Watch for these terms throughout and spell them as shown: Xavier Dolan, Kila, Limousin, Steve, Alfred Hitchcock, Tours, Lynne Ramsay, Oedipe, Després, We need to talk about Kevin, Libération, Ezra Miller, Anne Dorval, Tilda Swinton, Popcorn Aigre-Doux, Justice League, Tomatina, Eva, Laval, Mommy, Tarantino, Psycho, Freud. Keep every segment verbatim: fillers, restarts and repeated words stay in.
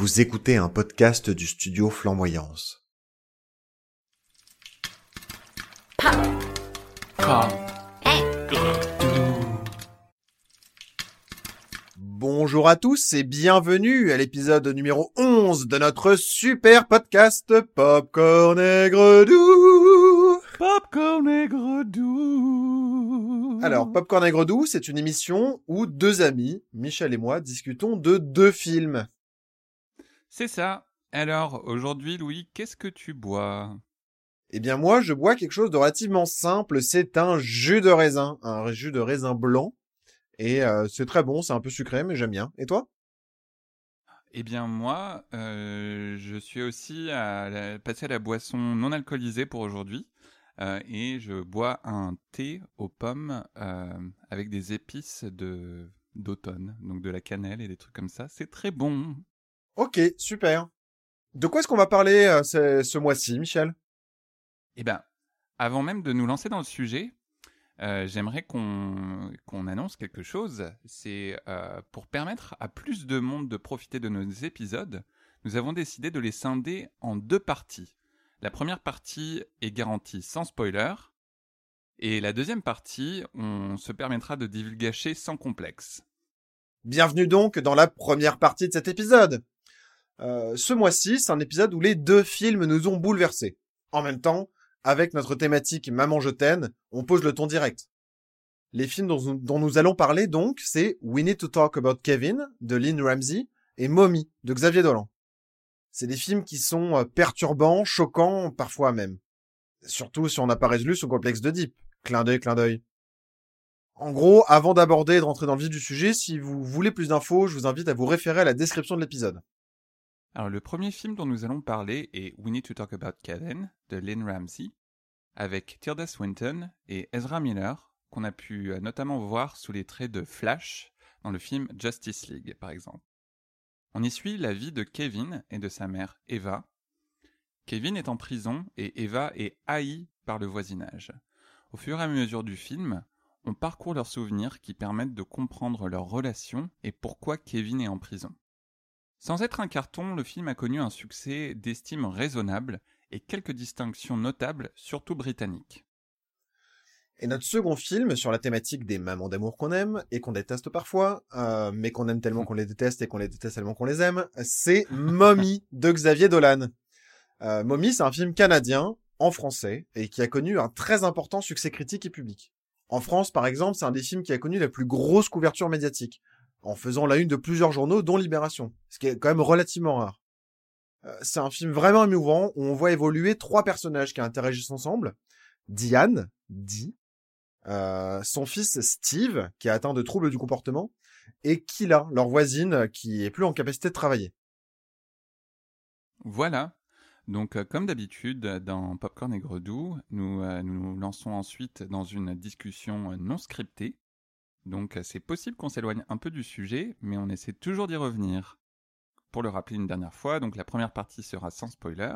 Vous écoutez un podcast du studio Flamboyance. Popcorn Aigre-Doux. Bonjour à tous et bienvenue à l'épisode numéro onze de notre super podcast Popcorn Aigre-Doux. Popcorn Aigre-Doux. Alors, Popcorn Aigre-Doux, c'est une émission où deux amis, Michel et moi, discutons de deux films. C'est ça. Alors, aujourd'hui, Louis, qu'est-ce que tu bois ? Eh bien, moi, je bois quelque chose de relativement simple. C'est un jus de raisin, un jus de raisin blanc. Et euh, c'est très bon, c'est un peu sucré, mais j'aime bien. Et toi ? Eh bien, moi, euh, je suis aussi à la... passé à la boisson non alcoolisée pour aujourd'hui. Euh, et je bois un thé aux pommes euh, avec des épices de... d'automne, donc de la cannelle et des trucs comme ça. C'est très bon. Ok, super. De quoi est-ce qu'on va parler euh, ce, ce mois-ci, Michel ? Eh bien, avant même de nous lancer dans le sujet, euh, j'aimerais qu'on, qu'on annonce quelque chose. C'est euh, pour permettre à plus de monde de profiter de nos épisodes, nous avons décidé de les scinder en deux parties. La première partie est garantie sans spoiler, et la deuxième partie, on se permettra de divulgacher sans complexe. Bienvenue donc dans la première partie de cet épisode. Euh, ce mois-ci, c'est un épisode où les deux films nous ont bouleversés. En même temps, avec notre thématique « Maman, je t'aime », on pose le ton direct. Les films dont, dont nous allons parler, donc, c'est « We need to talk about Kevin » de Lynne Ramsay et « Mommy » de Xavier Dolan. C'est des films qui sont perturbants, choquants, parfois même. Surtout si on n'a pas résolu son complexe d'Oedipe. Clin d'œil, clin d'œil. En gros, avant d'aborder et de rentrer dans le vif du sujet, si vous voulez plus d'infos, je vous invite à vous référer à la description de l'épisode. Alors, le premier film dont nous allons parler est « We need to talk about Kevin » de Lynne Ramsay, avec Tilda Swinton et Ezra Miller, qu'on a pu notamment voir sous les traits de Flash dans le film Justice League, par exemple. On y suit la vie de Kevin et de sa mère Eva. Kevin est en prison et Eva est haïe par le voisinage. Au fur et à mesure du film, on parcourt leurs souvenirs qui permettent de comprendre leur relation et pourquoi Kevin est en prison. Sans être un carton, le film a connu un succès d'estime raisonnable et quelques distinctions notables, surtout britanniques. Et notre second film, sur la thématique des mamans d'amour qu'on aime et qu'on déteste parfois, euh, mais qu'on aime tellement qu'on les déteste et qu'on les déteste tellement qu'on les aime, c'est « Mommy » de Xavier Dolan. Euh, « Mommy », c'est un film canadien, en français, et qui a connu un très important succès critique et public. En France, par exemple, c'est un des films qui a connu la plus grosse couverture médiatique, en faisant la une de plusieurs journaux, dont Libération, ce qui est quand même relativement rare. Euh, c'est un film vraiment émouvant, où on voit évoluer trois personnages qui interagissent ensemble. Diane, Dee, euh, son fils Steve, qui est atteint de troubles du comportement, et Kila, leur voisine, qui est plus en capacité de travailler. Voilà. Donc, euh, comme d'habitude, dans Popcorn Aigre-Doux, nous euh, nous lançons ensuite dans une discussion non scriptée. Donc c'est possible qu'on s'éloigne un peu du sujet, mais on essaie toujours d'y revenir. Pour le rappeler une dernière fois, donc la première partie sera sans spoiler,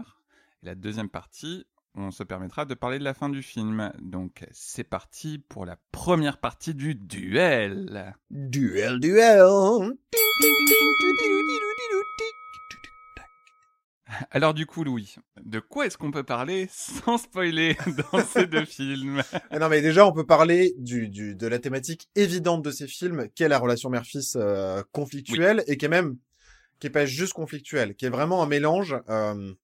et la deuxième partie, on se permettra de parler de la fin du film. Donc c'est parti pour la première partie du duel. Duel, duel. Alors du coup, Louis, de quoi est-ce qu'on peut parler sans spoiler dans ces deux films ? Non mais déjà, on peut parler du, du, de la thématique évidente de ces films, qui est la relation mère-fils euh, conflictuelle, oui. Et qui est même, qui est pas juste conflictuelle, qui est vraiment un mélange euh,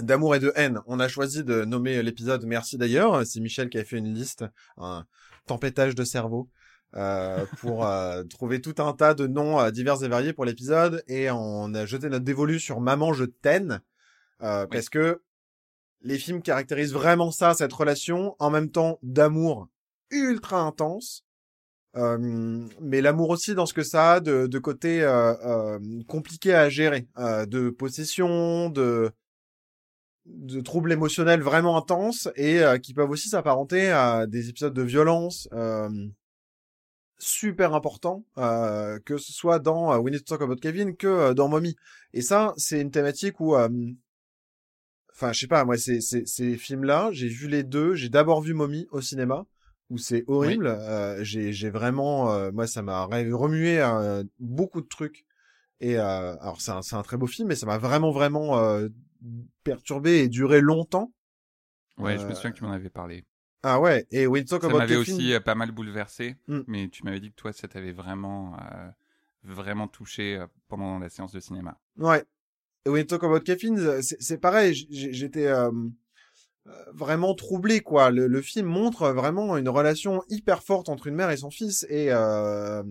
d'amour et de haine. On a choisi de nommer l'épisode « Merci d'ailleurs », c'est Michel qui a fait une liste, un tempêtage de cerveau. euh, pour euh, trouver tout un tas de noms euh, divers et variés pour l'épisode, et on a jeté notre dévolu sur Maman je t'aime euh, oui. Parce que les films caractérisent vraiment ça, cette relation en même temps d'amour ultra intense, euh, mais l'amour aussi dans ce que ça a de, de côté euh, euh, compliqué à gérer, euh, de possession, de de troubles émotionnels vraiment intenses, et euh, qui peuvent aussi s'apparenter à des épisodes de violence euh, super important, euh, que ce soit dans euh, We Need to Talk About Kevin que euh, dans Mommy. Et ça, c'est une thématique où, enfin, euh, je sais pas, moi, c'est, c'est, ces films-là, j'ai vu les deux, j'ai d'abord vu Mommy au cinéma, où c'est horrible, oui. euh, j'ai, j'ai vraiment, euh, moi, ça m'a remué euh, beaucoup de trucs, Et euh, alors c'est un, c'est un très beau film, mais ça m'a vraiment vraiment euh, perturbé et duré longtemps. Ouais, euh... je me souviens que tu m'en avais parlé. Ah ouais, et We Need to Talk About Kevin. Ça m'avait aussi euh, pas mal bouleversé, mm. mais tu m'avais dit que toi, ça t'avait vraiment, euh, vraiment touché euh, pendant la séance de cinéma. Ouais, et We Need to Talk About Kevin, c'est, c'est pareil, j'étais euh, vraiment troublé, quoi. Le, le film montre vraiment une relation hyper forte entre une mère et son fils, et... Euh...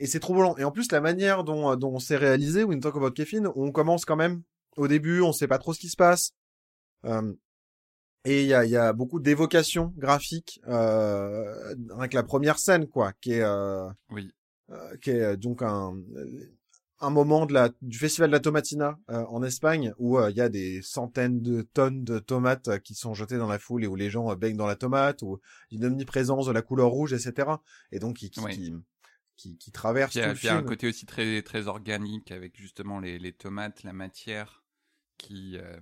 Et c'est troublant. Et en plus, la manière dont, dont c'est réalisé, We Need to Talk About Kevin, on commence quand même au début, on sait pas trop ce qui se passe. Euh, et il y a, y a beaucoup d'évocations graphiques, euh, avec la première scène, quoi, qui est, euh, oui. euh, qui est donc un, un moment de la, du festival de la Tomatina, euh, en Espagne, où il euh, y a des centaines de tonnes de tomates euh, qui sont jetées dans la foule et où les gens euh, baignent dans la tomate, ou une omniprésence de la couleur rouge, et cetera. Et donc, qui, qui, oui. qui Qui, qui traverse puis, tout le puis film. Il y a un côté aussi très, très organique avec justement les, les tomates, la matière qui, euh,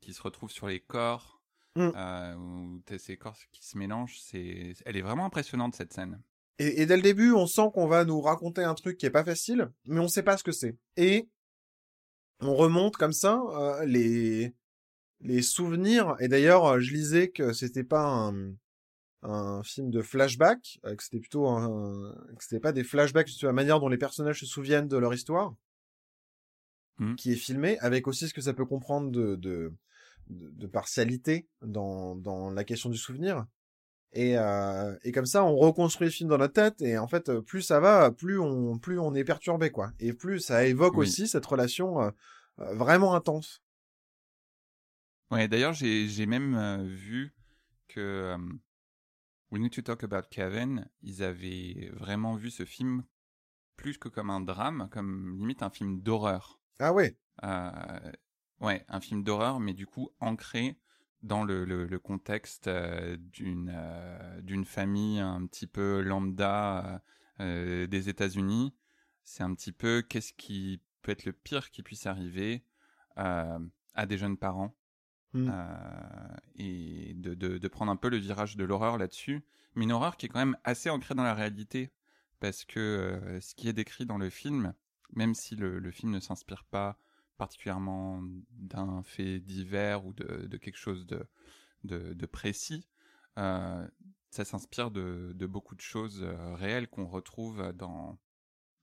qui se retrouve sur les corps, mm. euh, où tu as ces corps qui se mélangent. C'est... Elle est vraiment impressionnante, cette scène. Et, et dès le début, on sent qu'on va nous raconter un truc qui est pas facile, mais on sait pas ce que c'est. Et on remonte comme ça euh, les, les souvenirs. Et d'ailleurs, je lisais que c'était pas un... un film de flashback, que c'était plutôt un, que c'était pas des flashbacks sur la manière dont les personnages se souviennent de leur histoire, mmh. qui est filmé avec aussi ce que ça peut comprendre de de, de, de partialité dans dans la question du souvenir. Et euh, et comme ça, on reconstruit le film dans notre tête. Et en fait, plus ça va, plus on plus on est perturbé, quoi. Et plus ça évoque oui. aussi cette relation euh, euh, vraiment intense. Ouais. D'ailleurs, j'ai j'ai même euh, vu que euh... We Need to Talk About Kevin, ils avaient vraiment vu ce film plus que comme un drame, comme limite un film d'horreur. Ah ouais euh, Ouais, un film d'horreur, mais du coup ancré dans le, le, le contexte euh, d'une, euh, d'une famille un petit peu lambda euh, des États-Unis. C'est un petit peu qu'est-ce qui peut être le pire qui puisse arriver euh, à des jeunes parents. Mmh. Euh, et de, de, de prendre un peu le virage de l'horreur là-dessus, mais une horreur qui est quand même assez ancrée dans la réalité, parce que euh, ce qui est décrit dans le film, même si le, le film ne s'inspire pas particulièrement d'un fait divers ou de, de quelque chose de, de, de précis, euh, ça s'inspire de, de beaucoup de choses réelles qu'on retrouve dans...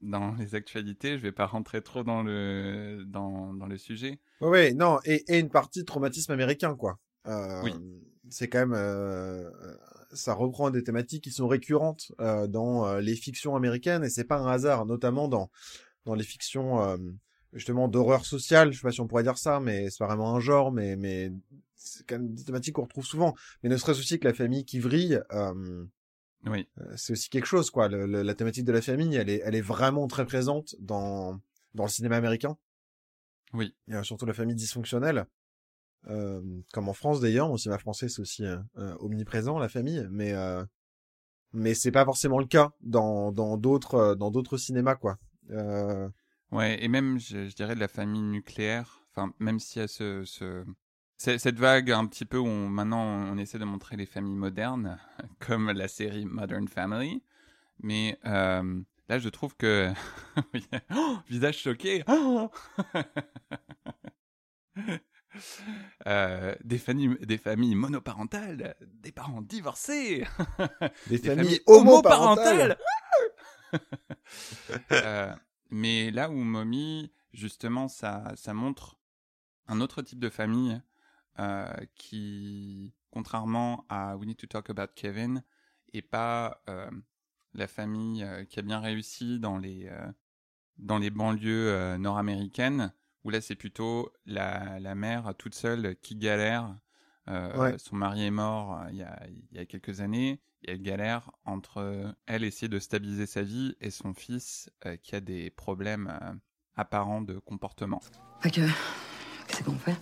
dans les actualités. Je vais pas rentrer trop dans le dans dans le sujet. Ouais, non, et et une partie de traumatisme américain, quoi. Euh, oui. C'est quand même euh, ça reprend des thématiques qui sont récurrentes euh, dans euh, les fictions américaines, et c'est pas un hasard, notamment dans dans les fictions euh, justement d'horreur sociale. Je sais pas si on pourrait dire ça, mais c'est pas vraiment un genre, mais mais c'est quand même des thématiques qu'on retrouve souvent. Mais ne serait-ce aussi que la famille qui vrille. Euh, Oui. C'est aussi quelque chose, quoi. Le, le, la thématique de la famille, elle est, elle est vraiment très présente dans, dans le cinéma américain. Oui. Et surtout la famille dysfonctionnelle. Euh, comme en France, d'ailleurs. Au cinéma français, c'est aussi euh, omniprésent, la famille. Mais, euh, mais c'est pas forcément le cas dans, dans d'autres, dans d'autres cinémas, quoi. Euh... Ouais. Et même, je, je dirais, de la famille nucléaire. Enfin, même s'il y a ce, ce... cette vague un petit peu où on, maintenant on essaie de montrer les familles modernes, comme la série Modern Family, mais euh, là je trouve que... oh, visage choqué oh euh, des, familles, des familles monoparentales, des parents divorcés, des, des familles, familles homoparentales, homoparentales euh, mais là où Mommy, justement, ça, ça montre un autre type de famille. Euh, qui, contrairement à We Need to Talk About Kevin, est pas euh, la famille euh, qui a bien réussi dans les, euh, dans les banlieues euh, nord-américaines, où là c'est plutôt la, la mère toute seule qui galère. Euh, ouais. Son mari est mort il y a, il y a quelques années, et elle galère entre elle essayer de stabiliser sa vie et son fils euh, qui a des problèmes euh, apparents de comportement. Ok, qu'est-ce qu'on fait ?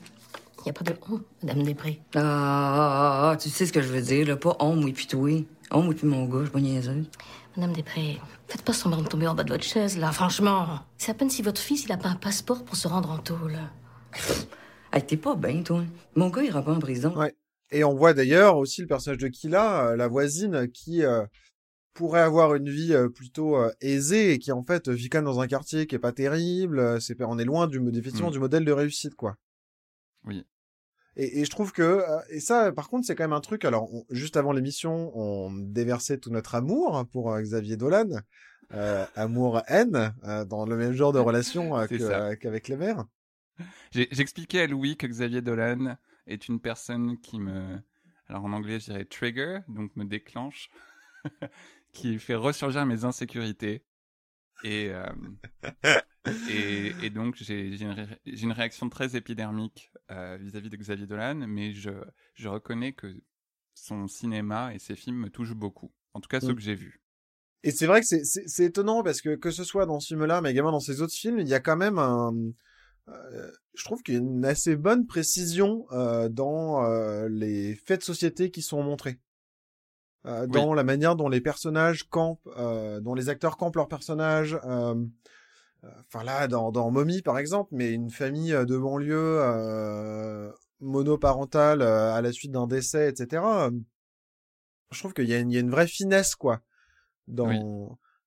Il n'y a pas de on, Madame Després. Ah, tu sais ce que je veux dire, là. Pas on, oui, puis toi. On, oui, puis mon gars, je suis pas niaiseuse. Madame Després, faites pas semblant de tomber en bas de votre chaise, là, franchement. C'est à peine si votre fils, il a pas un passeport pour se rendre en taux, là. Hey, t'es pas bien, toi. Mon gars, il ira pas en prison. Ouais. Et on voit d'ailleurs aussi le personnage de Kila, la voisine, qui, euh, pourrait avoir une vie plutôt aisée et qui en fait vit quand même dans un quartier qui est pas terrible. C'est on est loin du effectivement mmh. du modèle de réussite quoi. Oui. Et, et je trouve que et ça par contre c'est quand même un truc. Alors on, juste avant l'émission on déversait tout notre amour pour euh, Xavier Dolan, euh, amour haine euh, dans le même genre de relation euh, que, euh, qu'avec les mères. J'ai, j'expliquais à Louis que Xavier Dolan est une personne qui me alors en anglais je dirais trigger donc me déclenche. Qui fait ressurgir mes insécurités et euh, et, et donc j'ai, j'ai, une ré- j'ai une réaction très épidermique euh, vis-à-vis de Xavier Dolan, mais je je reconnais que son cinéma et ses films me touchent beaucoup, en tout cas ceux mmh. que j'ai vus. Et c'est vrai que c'est, c'est c'est étonnant parce que que ce soit dans ce film-là, mais également dans ses autres films, il y a quand même un Euh, je trouve qu'il y a une assez bonne précision euh, dans euh, les faits de société qui sont montrés. Euh, dans oui. la manière dont les personnages campent, euh, dont les acteurs campent leurs personnages. Enfin euh, euh, là, dans, dans Mommy par exemple, mais une famille de banlieue euh, monoparentale euh, à la suite d'un décès, et cetera. Euh, je trouve qu'il y a une, il y a une vraie finesse quoi dans oui.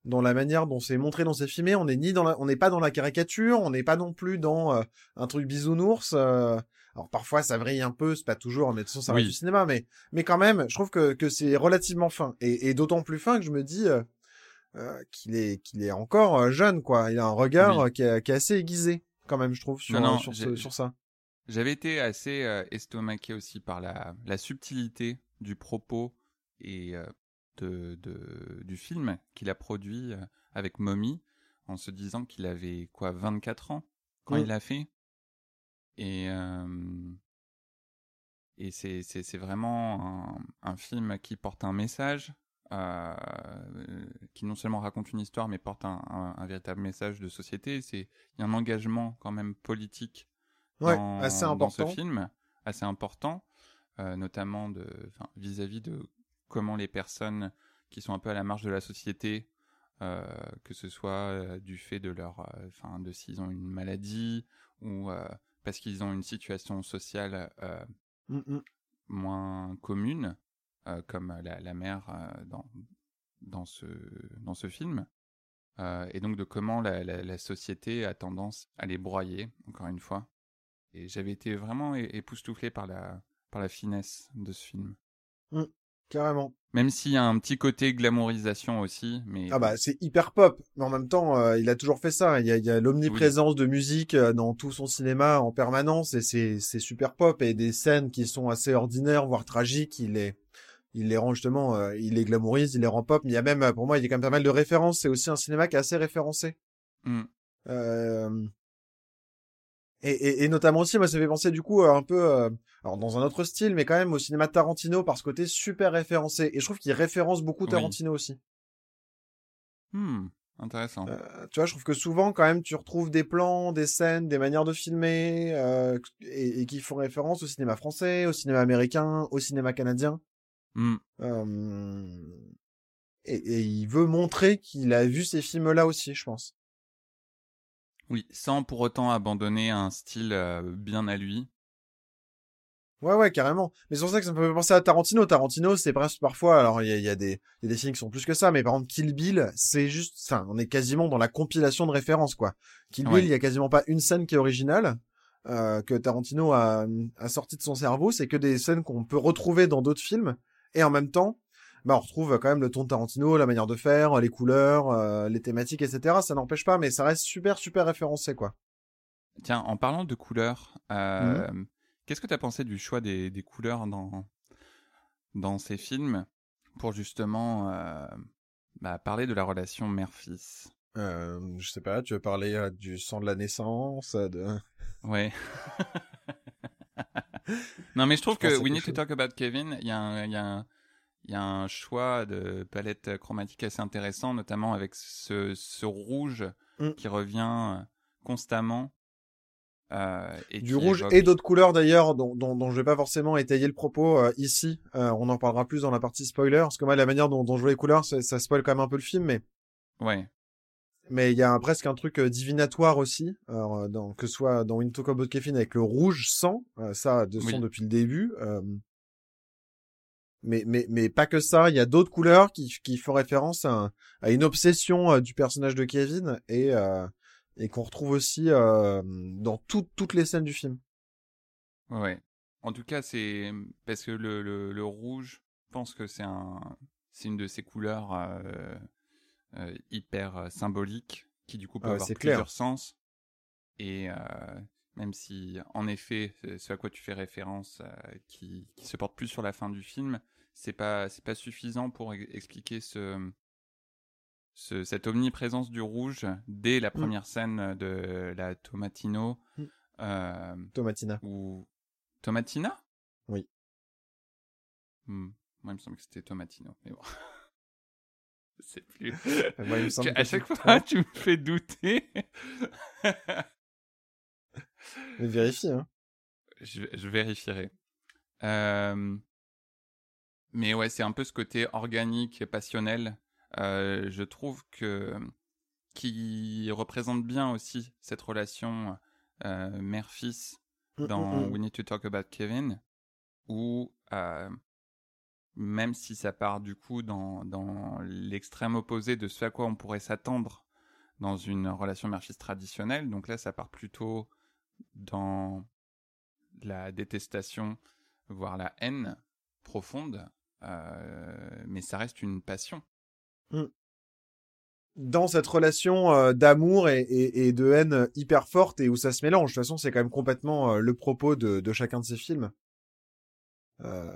dans la manière dont c'est montré, dont c'est filmé. On est ni dans la, on n'est pas dans la caricature, on n'est pas non plus dans euh, un truc bisounours. Euh, Alors, parfois, ça brille un peu, c'est pas toujours, mais de toute façon, ça reste oui. du cinéma, mais, mais quand même, je trouve que, que c'est relativement fin. Et, et d'autant plus fin que je me dis, euh, euh, qu'il est, qu'il est encore jeune, quoi. Il a un regard oui. qui, est, qui est assez aiguisé, quand même, je trouve, sur, non, non, sur, ce, sur ça. J'avais été assez euh, estomaqué aussi par la, la subtilité du propos et euh, de, de, du film qu'il a produit avec Mommy, en se disant qu'il avait, quoi, vingt-quatre ans quand oui. il l'a fait. Et, euh, et c'est, c'est, c'est vraiment un, un film qui porte un message, euh, qui non seulement raconte une histoire, mais porte un, un, un véritable message de société. C'est, il y a un engagement quand même politique ouais, dans, assez important. dans ce film, assez important, euh, notamment de, enfin, vis-à-vis de comment les personnes qui sont un peu à la marge de la société, euh, que ce soit euh, du fait de leur, enfin, euh, de s'ils ont une maladie ou... Euh, parce qu'ils ont une situation sociale euh, moins commune, euh, comme la, la mère euh, dans, dans, ce, dans ce film, euh, et donc de comment la, la, la société a tendance à les broyer, encore une fois. Et j'avais été vraiment é- époustouflé par la, par la finesse de ce film. Mmh, carrément. Même s'il y a un petit côté glamourisation aussi, mais... Ah bah, c'est hyper pop, mais en même temps, euh, il a toujours fait ça. Il y a, il y a l'omniprésence oui. de musique dans tout son cinéma en permanence, et c'est, c'est super pop, et des scènes qui sont assez ordinaires, voire tragiques, il les, il les rend justement, euh, il les glamourise, il les rend pop, mais il y a même, pour moi, il y a quand même pas mal de références, c'est aussi un cinéma qui est assez référencé. Mm. Euh... Et, et, et notamment aussi, moi, ça fait penser du coup un peu, euh, alors dans un autre style, mais quand même au cinéma Tarantino par ce côté super référencé. Et je trouve qu'il référence beaucoup Tarantino oui. aussi. Hmm, intéressant. Euh, tu vois, je trouve que souvent, quand même, tu retrouves des plans, des scènes, des manières de filmer, euh, et, et qui font référence au cinéma français, au cinéma américain, au cinéma canadien. Hmm. Euh, et, et il veut montrer qu'il a vu ces films-là aussi, je pense. Oui, sans pour autant abandonner un style euh, bien à lui. Ouais, ouais, carrément. Mais c'est pour ça que ça me fait penser à Tarantino. Tarantino, c'est presque parfois... Alors, il y a, y a des y a des films qui sont plus que ça, mais par exemple, Kill Bill, c'est juste... Enfin, on est quasiment dans la compilation de références, quoi. Kill ouais. Bill, il y a quasiment pas une scène qui est originale euh, que Tarantino a, a sortie de son cerveau. C'est que des scènes qu'on peut retrouver dans d'autres films. Et en même temps, bah, on retrouve quand même le ton de Tarantino, la manière de faire, les couleurs, euh, les thématiques, et cetera. Ça n'empêche pas, mais ça reste super, super référencé, quoi. Tiens, en parlant de couleurs, euh, mm-hmm. qu'est-ce que t'as pensé du choix des, des couleurs dans, dans ces films pour justement euh, bah, parler de la relation mère-fils ? euh, Je sais pas, tu veux parler euh, du sang de la naissance de... Ouais. Non, mais je trouve je que We Need to Talk About Kevin, il y a un... Y a un... Il y a un choix de palette chromatique assez intéressant, notamment avec ce, ce rouge mm. qui revient constamment. Euh, et du rouge évoque... et d'autres couleurs d'ailleurs, dont, dont, dont je vais pas forcément étayer le propos euh, ici. Euh, on en parlera plus dans la partie spoiler, parce que moi, la manière dont, dont je vois les couleurs, ça, ça spoil quand même un peu le film, mais... Ouais. Mais il y a un, presque un truc euh, divinatoire aussi, alors, dans, que ce soit dans We Need to Talk About Kevin avec le rouge sang, euh, ça, de son oui. depuis le début... Euh... mais mais mais pas que ça. Il y a d'autres couleurs qui qui font référence à, à une obsession du personnage de Kevin et euh, et qu'on retrouve aussi euh, dans toutes toutes les scènes du film. Ouais. En tout cas, c'est parce que le le, le rouge, je pense que c'est un c'est une de ces couleurs euh, euh, hyper symboliques qui du coup peut ah, avoir plusieurs clair. sens. Et euh, même si, en effet, ce à quoi tu fais référence, euh, qui, qui se porte plus sur la fin du film, c'est pas, c'est pas suffisant pour e- expliquer ce, ce, cette omniprésence du rouge dès la première mmh. scène de la Tomatino. Mmh. Euh, Tomatina. Ou... Tomatina ? Oui. Mmh. Moi, il me semble que c'était Tomatino, mais bon. Je sais plus. Moi, il me semble tu, que à chaque fois, toi. tu me fais douter. Mais vérifie, hein. Je, je vérifierai. Euh... Mais ouais, c'est un peu ce côté organique et passionnel, euh, je trouve, que... qui représente bien aussi cette relation euh, mère-fils dans mmh, mmh. We Need to Talk About Kevin, où euh, même si ça part du coup dans, dans l'extrême opposé de ce à quoi on pourrait s'attendre dans une relation mère-fils traditionnelle, donc là, ça part plutôt... dans la détestation, voire la haine profonde, euh, mais ça reste une passion. Dans cette relation euh, d'amour et, et, et de haine hyper forte et où ça se mélange, de toute façon, c'est quand même complètement euh, le propos de, de chacun de ces films, euh,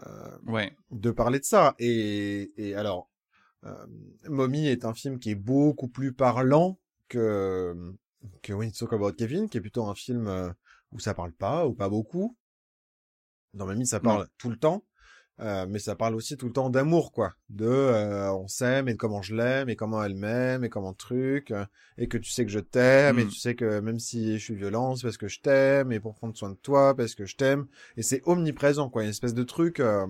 ouais. de parler de ça. Et, et alors, euh, Mommy est un film qui est beaucoup plus parlant que... que We Need to Talk About Kevin, qui est plutôt un film euh, où ça parle pas, ou pas beaucoup. Dans Mamie, ça parle non. tout le temps, euh, mais ça parle aussi tout le temps d'amour, quoi. De euh, on s'aime, et de comment je l'aime, et comment elle m'aime, et comment truc, euh, et que tu sais que je t'aime, mm. et tu sais que même si je suis violent, c'est parce que je t'aime, et pour prendre soin de toi, parce que je t'aime. Et c'est omniprésent, quoi. Il y a une espèce de truc... Euh...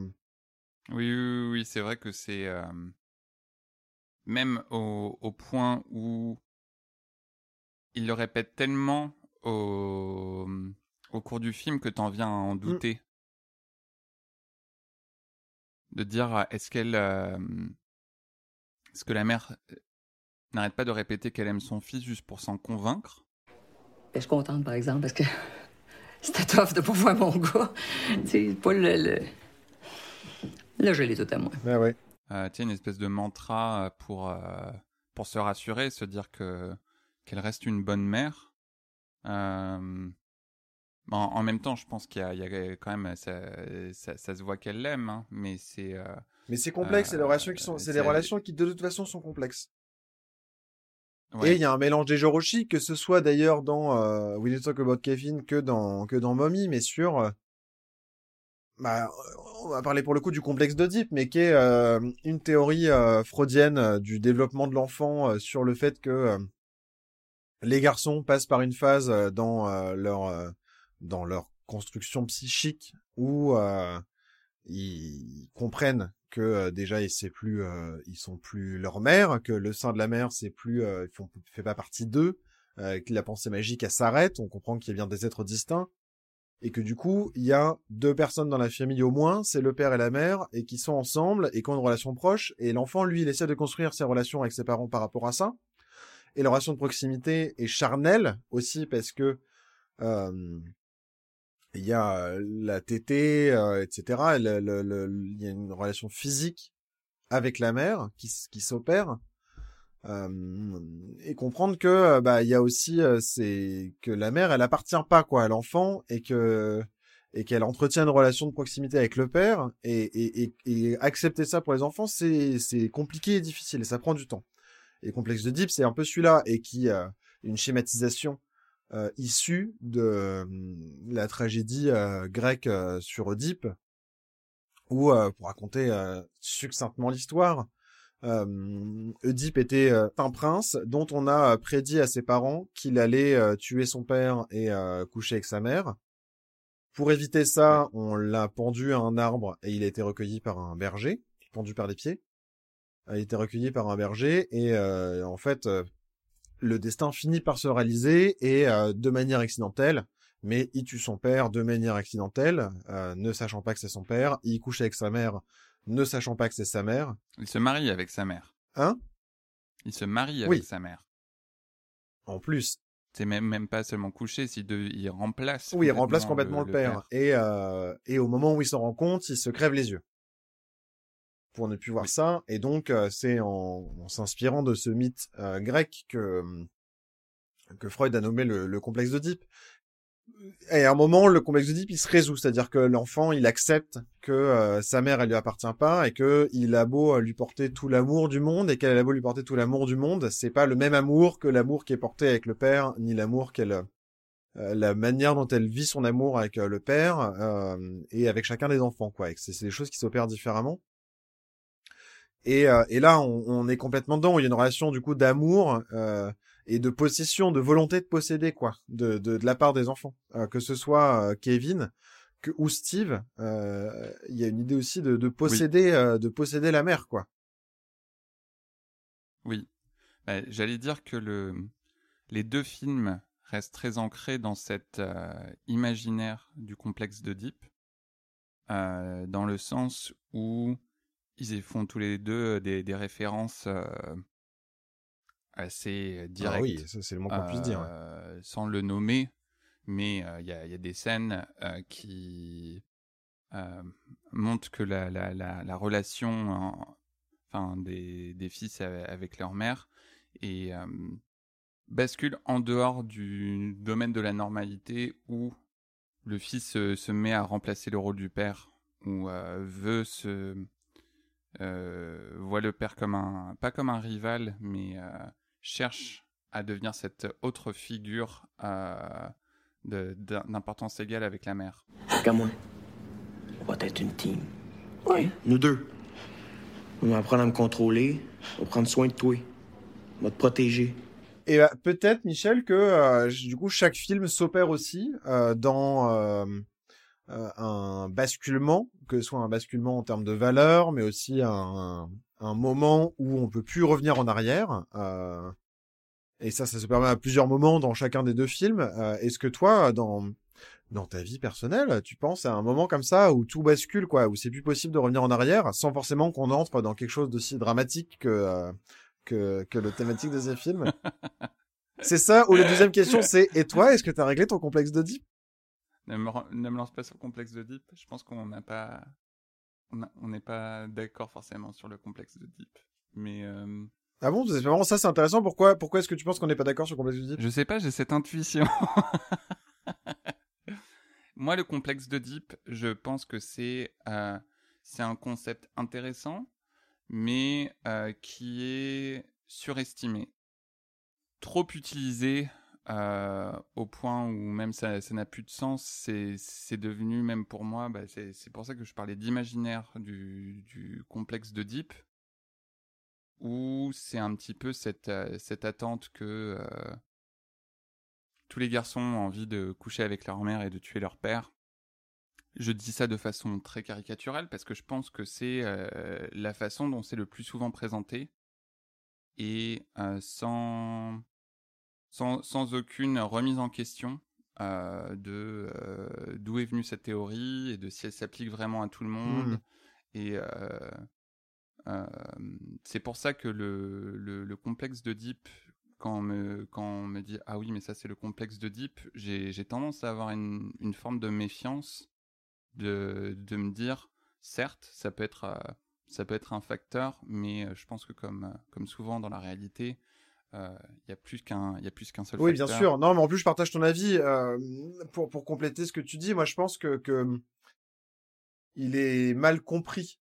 Oui, oui, oui, c'est vrai que c'est... Euh... Même au, au point où... il le répète tellement au, au cours du film que t'en viens à en douter. Mm. De dire, est-ce qu'elle... Euh, est-ce que la mère n'arrête pas de répéter qu'elle aime son fils juste pour s'en convaincre ? Je suis contente, par exemple, parce que c'était tough de pouvoir mon gars. C'est pas le... le... Là, je l'ai tout à moi. Ben oui. Euh, tu sais, une espèce de mantra pour, euh, pour se rassurer, se dire que... qu'elle reste une bonne mère. Euh... En, en même temps, je pense qu'il y a, il y a quand même... Ça, ça, ça se voit qu'elle l'aime, hein, mais c'est... Euh... Mais c'est complexe, euh, c'est les relations qui, sont, c'est c'est les relations qui de toute façon, sont complexes. Ouais. Et il y a un mélange des genres aussi, que ce soit d'ailleurs dans euh, We Need to Talk About Kevin que dans, que dans Mommy, mais sur... Euh... Bah, on va parler pour le coup du complexe d'Oedipe, mais qui est euh, une théorie euh, freudienne euh, du développement de l'enfant euh, sur le fait que... Euh, les garçons passent par une phase dans euh, leur euh, dans leur construction psychique où euh, ils comprennent que euh, déjà ils c'est plus euh, ils sont plus leur mère, que le sein de la mère c'est plus euh, ils font fait pas partie d'eux, euh, que la pensée magique elle s'arrête, on comprend qu'il y a bien des êtres distincts et que du coup il y a deux personnes dans la famille au moins, c'est le père et la mère et qui sont ensemble et qui ont une relation proche et l'enfant lui il essaie de construire ses relations avec ses parents par rapport à ça. Et la relation de proximité est charnelle aussi parce que il euh, y a la tétée, euh, et cetera. Il le, le, le, y a une relation physique avec la mère qui, qui s'opère euh, et comprendre que bah il y a aussi euh, c'est que la mère elle appartient pas quoi à l'enfant et que et qu'elle entretient une relation de proximité avec le père et, et, et, et accepter ça pour les enfants c'est c'est compliqué et difficile et ça prend du temps. Et complexe d'Oedipe, c'est un peu celui-là, et qui euh, une schématisation euh, issue de euh, la tragédie euh, grecque euh, sur Oedipe, où, euh, pour raconter euh, succinctement l'histoire, euh, Oedipe était euh, un prince dont on a prédit à ses parents qu'il allait euh, tuer son père et euh, coucher avec sa mère. Pour éviter ça, on l'a pendu à un arbre et il a été recueilli par un berger, pendu par les pieds. a été recueilli par un berger et euh, en fait euh, le destin finit par se réaliser et euh, de manière accidentelle, mais il tue son père de manière accidentelle, euh, ne sachant pas que c'est son père, il couche avec sa mère ne sachant pas que c'est sa mère. Il se marie avec sa mère. Hein ? Il se marie avec oui. sa mère. En plus. C'est même, même pas seulement couché, c'est de, il remplace. Oui, il remplace complètement le, le père. Le père. Et, euh, et au moment où il s'en rend compte, il se crève les yeux. Pour ne plus voir oui. ça. Et donc, euh, c'est en, en s'inspirant de ce mythe euh, grec que, que Freud a nommé le, le complexe d'Oedipe. Et à un moment, le complexe d'Oedipe, il se résout. C'est-à-dire que l'enfant, il accepte que euh, sa mère, elle lui appartient pas et que il a beau lui porter tout l'amour du monde et qu'elle a beau lui porter tout l'amour du monde, c'est pas le même amour que l'amour qui est porté avec le père, ni l'amour qu'elle, euh, la manière dont elle vit son amour avec euh, le père euh, et avec chacun des enfants, quoi. Et c'est, c'est des choses qui s'opèrent différemment. Et, euh, et là, on, on est complètement dedans. Il y a une relation du coup d'amour. Euh, et de possession, de volonté de posséder, quoi, de de, de la part des enfants. Euh, que ce soit euh, Kevin que, ou Steve, il euh, y a une idée aussi de, de, posséder, oui. euh, de posséder la mère, quoi. Oui. Bah, j'allais dire que le, les deux films restent très ancrés dans cet euh, imaginaire du complexe d'Oedipe, euh, dans le sens où ils font tous les deux des, des références... Euh, assez direct. Ah oui, ça, c'est le mot qu'on puisse euh, dire. Ouais. Sans le nommer, mais il euh, y, y a des scènes euh, qui euh, montrent que la, la, la, la relation en, enfin, des, des fils avec leur mère et, euh, bascule en dehors du domaine de la normalité où le fils se, se met à remplacer le rôle du père, ou euh, veut se... Euh, voit le père comme un... pas comme un rival, mais... Euh, cherche à devenir cette autre figure euh, de, d'importance égale avec la mère. Qu'à moi, on va être une team. Oui. Nous deux. On va apprendre à me contrôler, on va prendre soin de toi, on va te protéger. Et bah, peut-être, Michel, que euh, du coup, chaque film s'opère aussi euh, dans euh, euh, un basculement, que ce soit un basculement en termes de valeur, mais aussi un... un... un moment où on peut plus revenir en arrière, euh, et ça, ça se permet à plusieurs moments dans chacun des deux films. Euh, est-ce que toi, dans dans ta vie personnelle, tu penses à un moment comme ça où tout bascule, quoi, où c'est plus possible de revenir en arrière, sans forcément qu'on entre dans quelque chose d'aussi dramatique que euh, que que le thématique de ces films? C'est ça. Ou la deuxième question, c'est et toi, est-ce que t'as réglé ton complexe d'Oedipe? Ne me, ne me lance pas sur le complexe d'Oedipe. Je pense qu'on n'a pas. On n'est pas d'accord forcément sur le complexe d'Oedipe, mais... Euh... Ah bon, c'est vraiment ça, c'est intéressant. Pourquoi, pourquoi est-ce que tu penses qu'on n'est pas d'accord sur le complexe d'Oedipe ? Je sais pas, j'ai cette intuition. Moi, le complexe d'Oedipe, je pense que c'est, euh, c'est un concept intéressant, mais euh, qui est surestimé, trop utilisé euh, au point où même ça, ça n'a plus de sens. C'est, c'est devenu, même pour moi, bah c'est, c'est pour ça que je parlais d'imaginaire du, du complexe d'Oedipe, où c'est un petit peu cette, cette attente que euh, tous les garçons ont envie de coucher avec leur mère et de tuer leur père. Je dis ça de façon très caricaturale parce que je pense que c'est euh, la façon dont c'est le plus souvent présenté, et euh, sans... Sans, sans aucune remise en question euh, de euh, d'où est venue cette théorie et de si elle s'applique vraiment à tout le monde. Mmh. Et euh, euh, c'est pour ça que le, le, le complexe d'Oedipe, quand on, me, quand on me dit « Ah oui, mais ça, c'est le complexe d'Oedipe », j'ai, j'ai tendance à avoir une, une forme de méfiance, de, de me dire « Certes, ça peut être, euh, ça peut être un facteur, mais je pense que comme, comme souvent dans la réalité, il euh, y a plus qu'un il y a plus qu'un seul oui, facteur. Oui, bien sûr. Non, mais en plus je partage ton avis euh, pour pour compléter ce que tu dis. Moi, je pense que que il est mal compris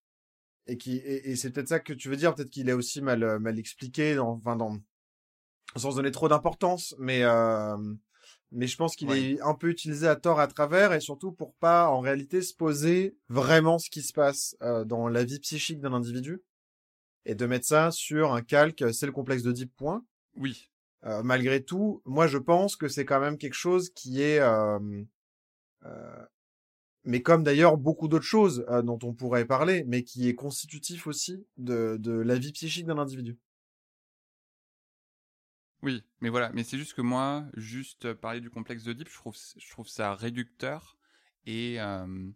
et qui et, et c'est peut-être ça que tu veux dire, peut-être qu'il est aussi mal mal expliqué dans enfin dans sans donner trop d'importance, mais euh, mais je pense qu'il ouais. est un peu utilisé à tort, à travers, et surtout pour pas en réalité se poser vraiment ce qui se passe euh, dans la vie psychique d'un individu, et de mettre ça sur un calque, c'est le complexe d'Oedipe point. Oui. Euh, malgré tout, moi, je pense que c'est quand même quelque chose qui est... Euh, euh, mais comme d'ailleurs beaucoup d'autres choses euh, dont on pourrait parler, mais qui est constitutif aussi de, de la vie psychique d'un individu. Oui, mais voilà. Mais c'est juste que moi, juste parler du complexe d'Oedipe, je trouve, je trouve ça réducteur et... Euh...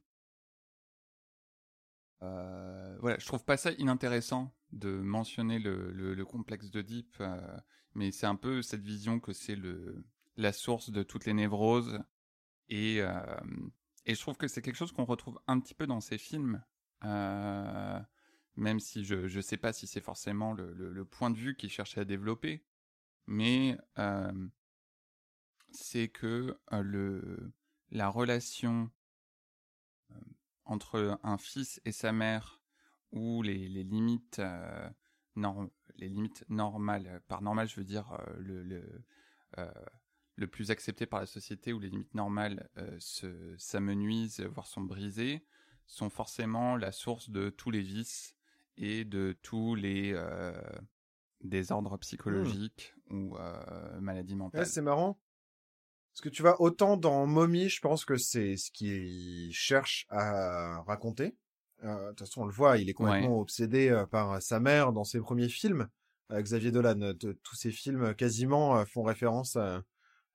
Euh, voilà, je trouve pas ça inintéressant de mentionner le, le, le complexe d'Oedipe, euh, mais c'est un peu cette vision que c'est le, la source de toutes les névroses. Et, euh, et je trouve que c'est quelque chose qu'on retrouve un petit peu dans ces films, euh, même si je, je sais pas si c'est forcément le, le, le point de vue qu'ils cherchaient à développer, mais euh, c'est que euh, le, la relation euh, entre un fils et sa mère, où les, les limites euh, norm- les limites normales, par normal je veux dire euh, le le, euh, le plus accepté par la société, où les limites normales euh, se s'amenuisent, voire sont brisées, sont forcément la source de tous les vices et de tous les euh, désordres psychologiques mmh. ou euh, maladies mentales. Ouais, c'est marrant. Parce que tu vois, autant dans Mommy, je pense que c'est ce qu'il cherche à raconter. Euh, de toute façon, on le voit, il est complètement ouais. obsédé euh, par sa mère dans ses premiers films. Euh, Xavier Dolan, euh, de, tous ses films quasiment euh, font référence à,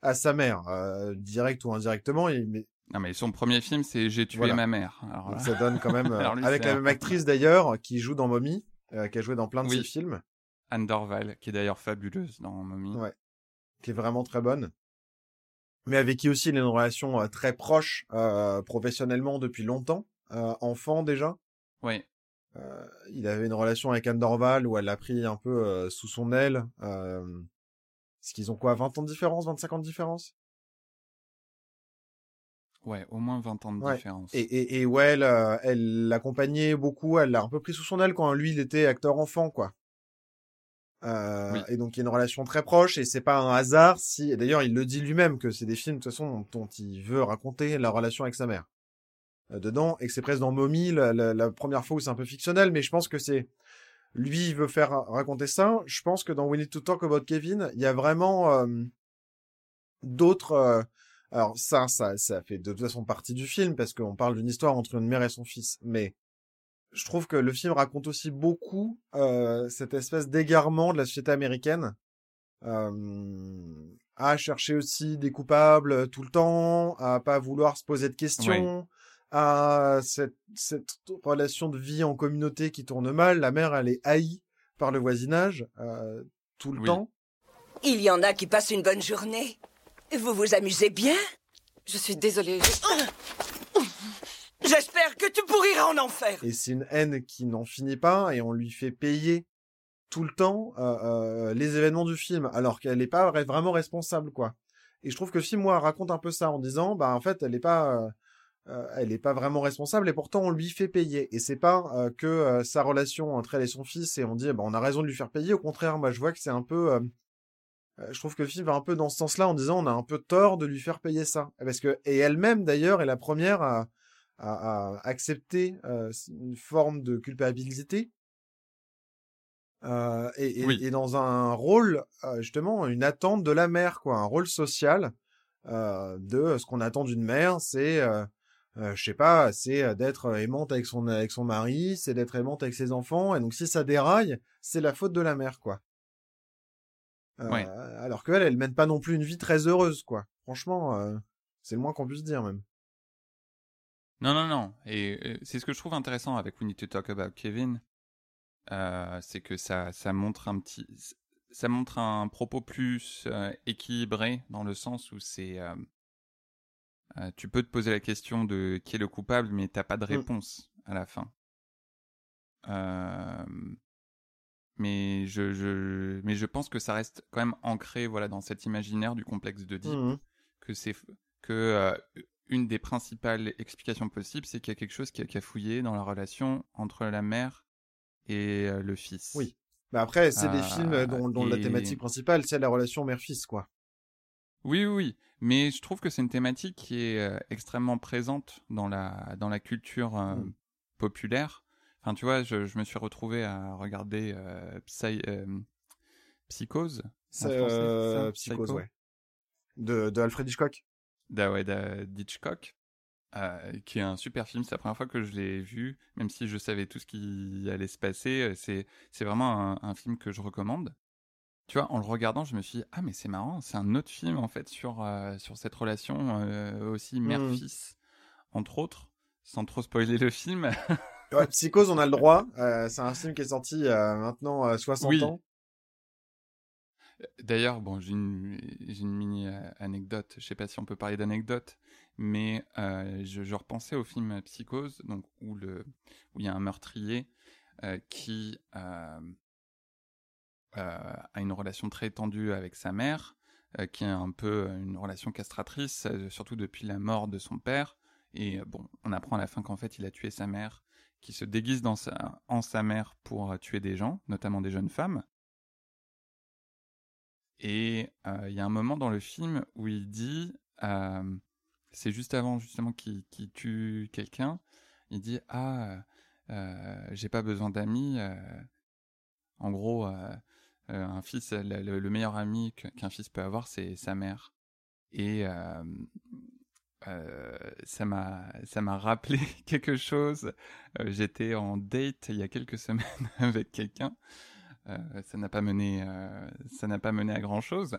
à sa mère, euh, direct ou indirectement. Et, mais... Non, mais son premier film, c'est « J'ai tué voilà. ma mère ». Alors... Donc ça donne quand même, euh, lui, avec la même actrice d'ailleurs, qui joue dans Mommy, euh, qui a joué dans plein de oui. ses films. Anne Dorval, qui est d'ailleurs fabuleuse dans Mommy. Ouais, qui est vraiment très bonne. Mais avec qui aussi il a une relation euh, très proche euh, professionnellement depuis longtemps, euh, enfant déjà. Oui. Euh, il avait une relation avec Anne Dorval où elle l'a pris un peu euh, sous son aile. Euh, est-ce qu'ils ont quoi, vingt ans de différence, vingt-cinq ans de différence ? Ouais, au moins vingt ans de ouais. différence. Et, et, et ouais, elle, euh, elle l'accompagnait beaucoup, elle l'a un peu pris sous son aile quand lui il était acteur enfant, quoi. Euh, oui. Et donc il y a une relation très proche et c'est pas un hasard si, et d'ailleurs il le dit lui-même que c'est des films de toute façon dont il veut raconter la relation avec sa mère euh, dedans, et que c'est presque dans Mommy la, la, la première fois où c'est un peu fictionnel, mais je pense que c'est lui il veut faire raconter ça. Je pense que dans We Need to Talk About Kevin il y a vraiment euh, d'autres euh, alors ça, ça ça fait de toute façon partie du film parce qu'on parle d'une histoire entre une mère et son fils, mais je trouve que le film raconte aussi beaucoup euh, cette espèce d'égarement de la société américaine euh, à chercher aussi des coupables tout le temps, à pas vouloir se poser de questions, oui. à cette, cette relation de vie en communauté qui tourne mal. La mère, elle est haïe par le voisinage euh, tout le oui. temps. Il y en a qui passent une bonne journée. Vous vous amusez bien ? Je suis désolée. J'espère que tu pourriras en enfer. Et c'est une haine qui n'en finit pas, et on lui fait payer tout le temps euh, euh, les événements du film, alors qu'elle n'est pas vraiment responsable, quoi. Et je trouve que le film, moi, raconte un peu ça en disant, bah en fait, elle n'est pas, euh, elle n'est pas vraiment responsable, et pourtant on lui fait payer. Et c'est pas euh, que euh, sa relation entre elle et son fils, et on dit, bah on a raison de lui faire payer. Au contraire, moi, je vois que c'est un peu, euh, je trouve que le film va un peu dans ce sens-là en disant, on a un peu tort de lui faire payer ça, parce que et elle-même d'ailleurs est la première à à accepter euh, une forme de culpabilité euh, et, et, oui. et dans un rôle euh, justement une attente de la mère, quoi, un rôle social euh, de ce qu'on attend d'une mère, c'est euh, euh, je sais pas, c'est d'être aimante avec son avec son mari, c'est d'être aimante avec ses enfants, et donc si ça déraille c'est la faute de la mère, quoi. Euh, oui. Alors qu'elle elle mène pas non plus une vie très heureuse, quoi, franchement euh, c'est le moins qu'on puisse dire même. Non, non, non. Et euh, c'est ce que je trouve intéressant avec We Need to Talk About Kevin, euh, c'est que ça, ça montre un petit, ça montre un propos plus euh, équilibré, dans le sens où c'est, euh, euh, tu peux te poser la question de qui est le coupable, mais t'as pas de réponse à la fin. Euh, mais je, je, mais je pense que ça reste quand même ancré, voilà, dans cet imaginaire du complexe d'Oedipe, mmh. que c'est, que euh, une des principales explications possibles, c'est qu'il y a quelque chose qui a cafouillé dans la relation entre la mère et le fils. Oui. Mais après, c'est euh, des films dont, dont et... la thématique principale, c'est la relation mère-fils, quoi. Oui, oui, oui. Mais je trouve que c'est une thématique qui est euh, extrêmement présente dans la, dans la culture euh, mm. populaire. Enfin, tu vois, je, je me suis retrouvé à regarder euh, Psy, euh, Psychose. C'est, français, euh, c'est ça, Psychose, Psycho. Ouais. De, de Alfred Hitchcock. d'Hitchcock, euh, qui est un super film. C'est la première fois que je l'ai vu, même si je savais tout ce qui allait se passer. C'est, c'est vraiment un, un film que je recommande. Tu vois, en le regardant, je me suis dit, ah, mais c'est marrant, c'est un autre film, en fait, sur, euh, sur cette relation euh, aussi mère-fils, mmh. entre autres, sans trop spoiler le film. Ouais, Psychose, on a le droit. Euh, c'est un film qui est sorti euh, maintenant euh, soixante oui. ans. D'ailleurs, bon, j'ai une, j'ai une mini anecdote. Je sais pas si on peut parler d'anecdote, mais euh, je, je repensais au film Psychose, donc où le où il y a un meurtrier euh, qui euh, euh, a une relation très tendue avec sa mère, euh, qui a un peu une relation castratrice, euh, surtout depuis la mort de son père. Et bon, on apprend à la fin qu'en fait, il a tué sa mère, qui se déguise dans sa, en sa mère pour tuer des gens, notamment des jeunes femmes. Et il euh, y a un moment dans le film où il dit, euh, c'est juste avant justement qu'il, qu'il tue quelqu'un, il dit « Ah, euh, j'ai pas besoin d'amis. Euh, » En gros, euh, un fils, le, le meilleur ami qu'un fils peut avoir, c'est sa mère. Et... Euh, Euh, ça m'a, ça m'a rappelé quelque chose. Euh, j'étais en date il y a quelques semaines avec quelqu'un. Euh, ça n'a pas mené, euh, ça n'a pas mené à grand chose.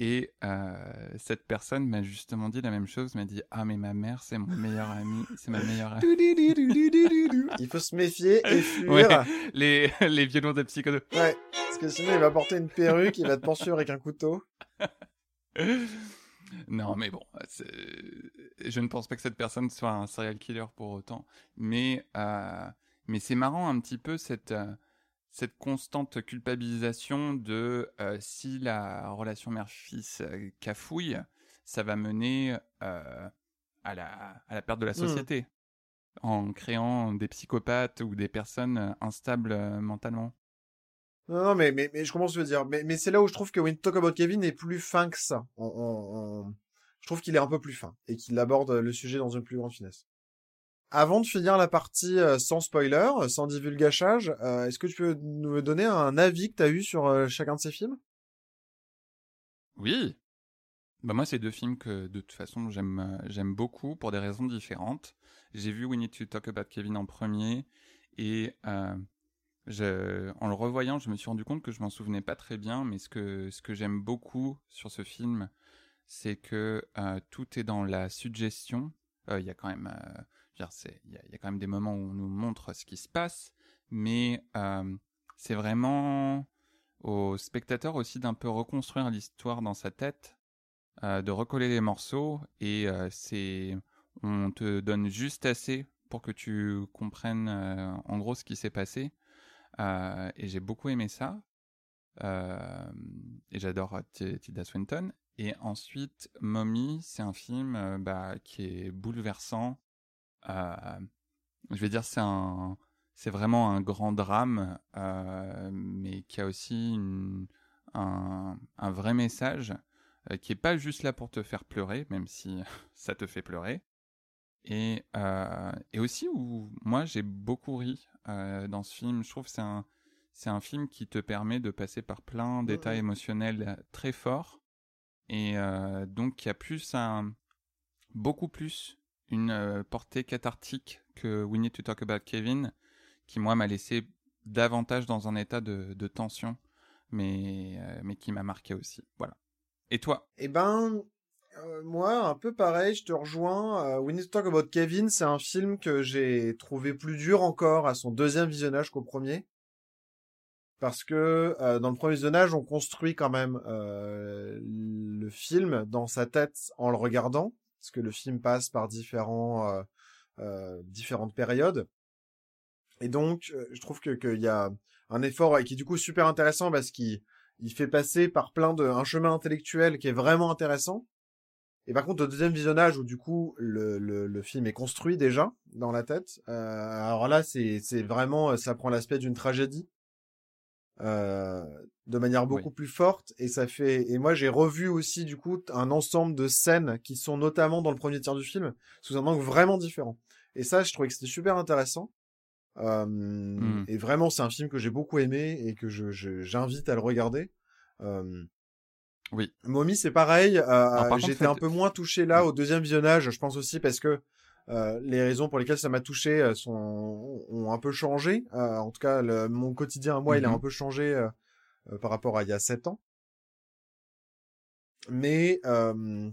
Et euh, cette personne m'a justement dit la même chose. M'a dit ah mais ma mère c'est mon meilleur ami, c'est ma meilleure amie. Il faut se méfier et fuir. Ouais, les les violons des psychologues. Ouais, parce que sinon il va porter une perruque, il va te pencher avec un couteau. Non, mais bon, c'est... je ne pense pas que cette personne soit un serial killer pour autant. Mais, euh... mais c'est marrant un petit peu cette, euh... cette constante culpabilisation de euh, si la relation mère-fils euh, cafouille, ça va mener euh, à, la... à la perte de la société, mmh. en créant des psychopathes ou des personnes instables euh, mentalement. Non, non, mais, mais, mais je comprends ce que tu veux dire. Mais, mais c'est là où je trouve que We Need to Talk About Kevin est plus fin que ça. On, on, on... Je trouve qu'il est un peu plus fin et qu'il aborde le sujet dans une plus grande finesse. Avant de finir la partie euh, sans spoiler, sans divulgachage, euh, est-ce que tu peux nous donner un avis que tu as eu sur euh, chacun de ces films ? Oui. Bah moi, c'est deux films que, de toute façon, j'aime, j'aime beaucoup pour des raisons différentes. J'ai vu We Need to Talk About Kevin en premier et... Euh... Je, en le revoyant, je me suis rendu compte que je m'en souvenais pas très bien, mais ce que, ce que j'aime beaucoup sur ce film, c'est que euh, tout est dans la suggestion. Il euh, y a quand même, euh, je veux dire, c'est, y a, y a quand même des moments où on nous montre ce qui se passe, mais euh, c'est vraiment au spectateur aussi d'un peu reconstruire l'histoire dans sa tête, euh, de recoller les morceaux, et euh, c'est, on te donne juste assez pour que tu comprennes euh, en gros ce qui s'est passé. Euh, et j'ai beaucoup aimé ça, euh, et j'adore Tilda Swinton. Et ensuite, Mommy, c'est un film euh, bah, qui est bouleversant. Euh, je vais dire, c'est un, c'est vraiment un grand drame, euh, mais qui a aussi une, un, un vrai message euh, qui est pas juste là pour te faire pleurer, même si ça te fait pleurer. Et, euh, et aussi où moi j'ai beaucoup ri euh, dans ce film. Je trouve que c'est un, c'est un film qui te permet de passer par plein d'états mmh. émotionnels très forts et euh, donc il y a plus un, beaucoup plus une euh, portée cathartique que We Need to Talk About Kevin, qui moi m'a laissé davantage dans un état de, de tension, mais, euh, mais qui m'a marqué aussi. Voilà. Et toi ? Eh ben... Euh, moi, un peu pareil, je te rejoins. Euh, We Need to Talk About Kevin, c'est un film que j'ai trouvé plus dur encore à son deuxième visionnage qu'au premier. Parce que euh, dans le premier visionnage, on construit quand même euh, le film dans sa tête en le regardant. Parce que le film passe par différents, euh, euh, différentes périodes. Et donc, euh, je trouve que, qu'il y a un effort et qui est du coup super intéressant parce qu'il il fait passer par plein de, un chemin intellectuel qui est vraiment intéressant. Et par contre, le deuxième visionnage où du coup le le, le film est construit déjà dans la tête. Euh, alors là, c'est c'est vraiment, ça prend l'aspect d'une tragédie euh, de manière beaucoup oui. plus forte. Et ça fait. Et moi, j'ai revu aussi du coup un ensemble de scènes qui sont notamment dans le premier tiers du film sous un angle vraiment différent. Et ça, je trouvais que c'était super intéressant. Euh, mmh. Et vraiment, c'est un film que j'ai beaucoup aimé et que je, je j'invite à le regarder. Euh, Oui. Mommy, c'est pareil. Euh, Alors, par j'étais contre, un peu moins touché là au deuxième visionnage. Je pense aussi parce que euh, les raisons pour lesquelles ça m'a touché sont ont un peu changé. Euh, en tout cas, le, mon quotidien à moi, mm-hmm. il a un peu changé euh, par rapport à il y a sept ans. Mais euh,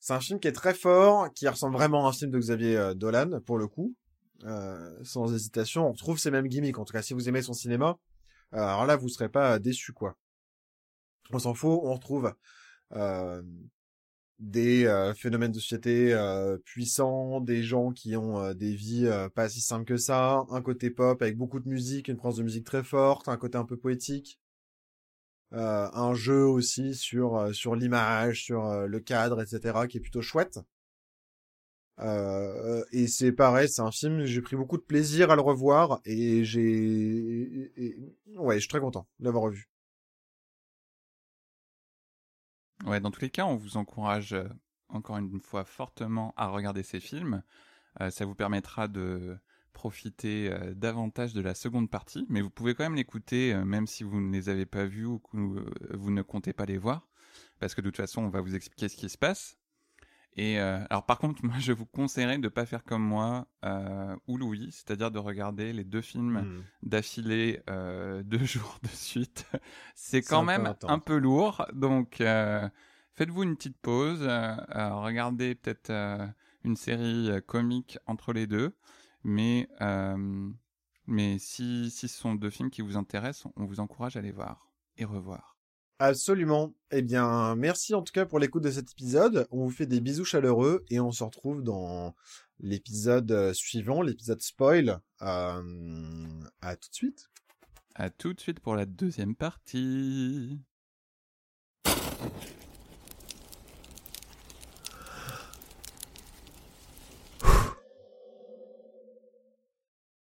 c'est un film qui est très fort, qui ressemble vraiment à un film de Xavier Dolan pour le coup. euh, sans hésitation, on retrouve ces mêmes gimmicks. En tout cas, si vous aimez son cinéma, euh, alors là, vous serez pas déçus, quoi. On s'en fout, on retrouve euh, des euh, phénomènes de société euh, puissants, des gens qui ont euh, des vies euh, pas si simples que ça, un côté pop avec beaucoup de musique, une présence de musique très forte, un côté un peu poétique, euh, un jeu aussi sur euh, sur l'image, sur euh, le cadre, et cetera, qui est plutôt chouette. Euh, et c'est pareil, c'est un film, j'ai pris beaucoup de plaisir à le revoir, et j'ai... Et, et... ouais, je suis très content de l'avoir revu. Ouais, dans tous les cas, on vous encourage euh, encore une fois fortement à regarder ces films. Euh, ça vous permettra de profiter euh, davantage de la seconde partie, mais vous pouvez quand même l'écouter, euh, même si vous ne les avez pas vus ou que euh, vous ne comptez pas les voir, parce que de toute façon, on va vous expliquer ce qui se passe. Et euh, alors par contre, moi, je vous conseillerais de ne pas faire comme moi euh, ou Louis, c'est-à-dire de regarder les deux films mmh. d'affilée euh, deux jours de suite. C'est, c'est quand même peu un peu lourd, donc euh, faites-vous une petite pause, euh, regardez peut-être euh, une série euh, comique entre les deux, mais, euh, mais si, si ce sont deux films qui vous intéressent, on vous encourage à les voir et revoir. Absolument. Eh bien, merci en tout cas pour l'écoute de cet épisode. On vous fait des bisous chaleureux et on se retrouve dans l'épisode suivant, l'épisode spoil. Euh, à tout de suite. À tout de suite pour la deuxième partie.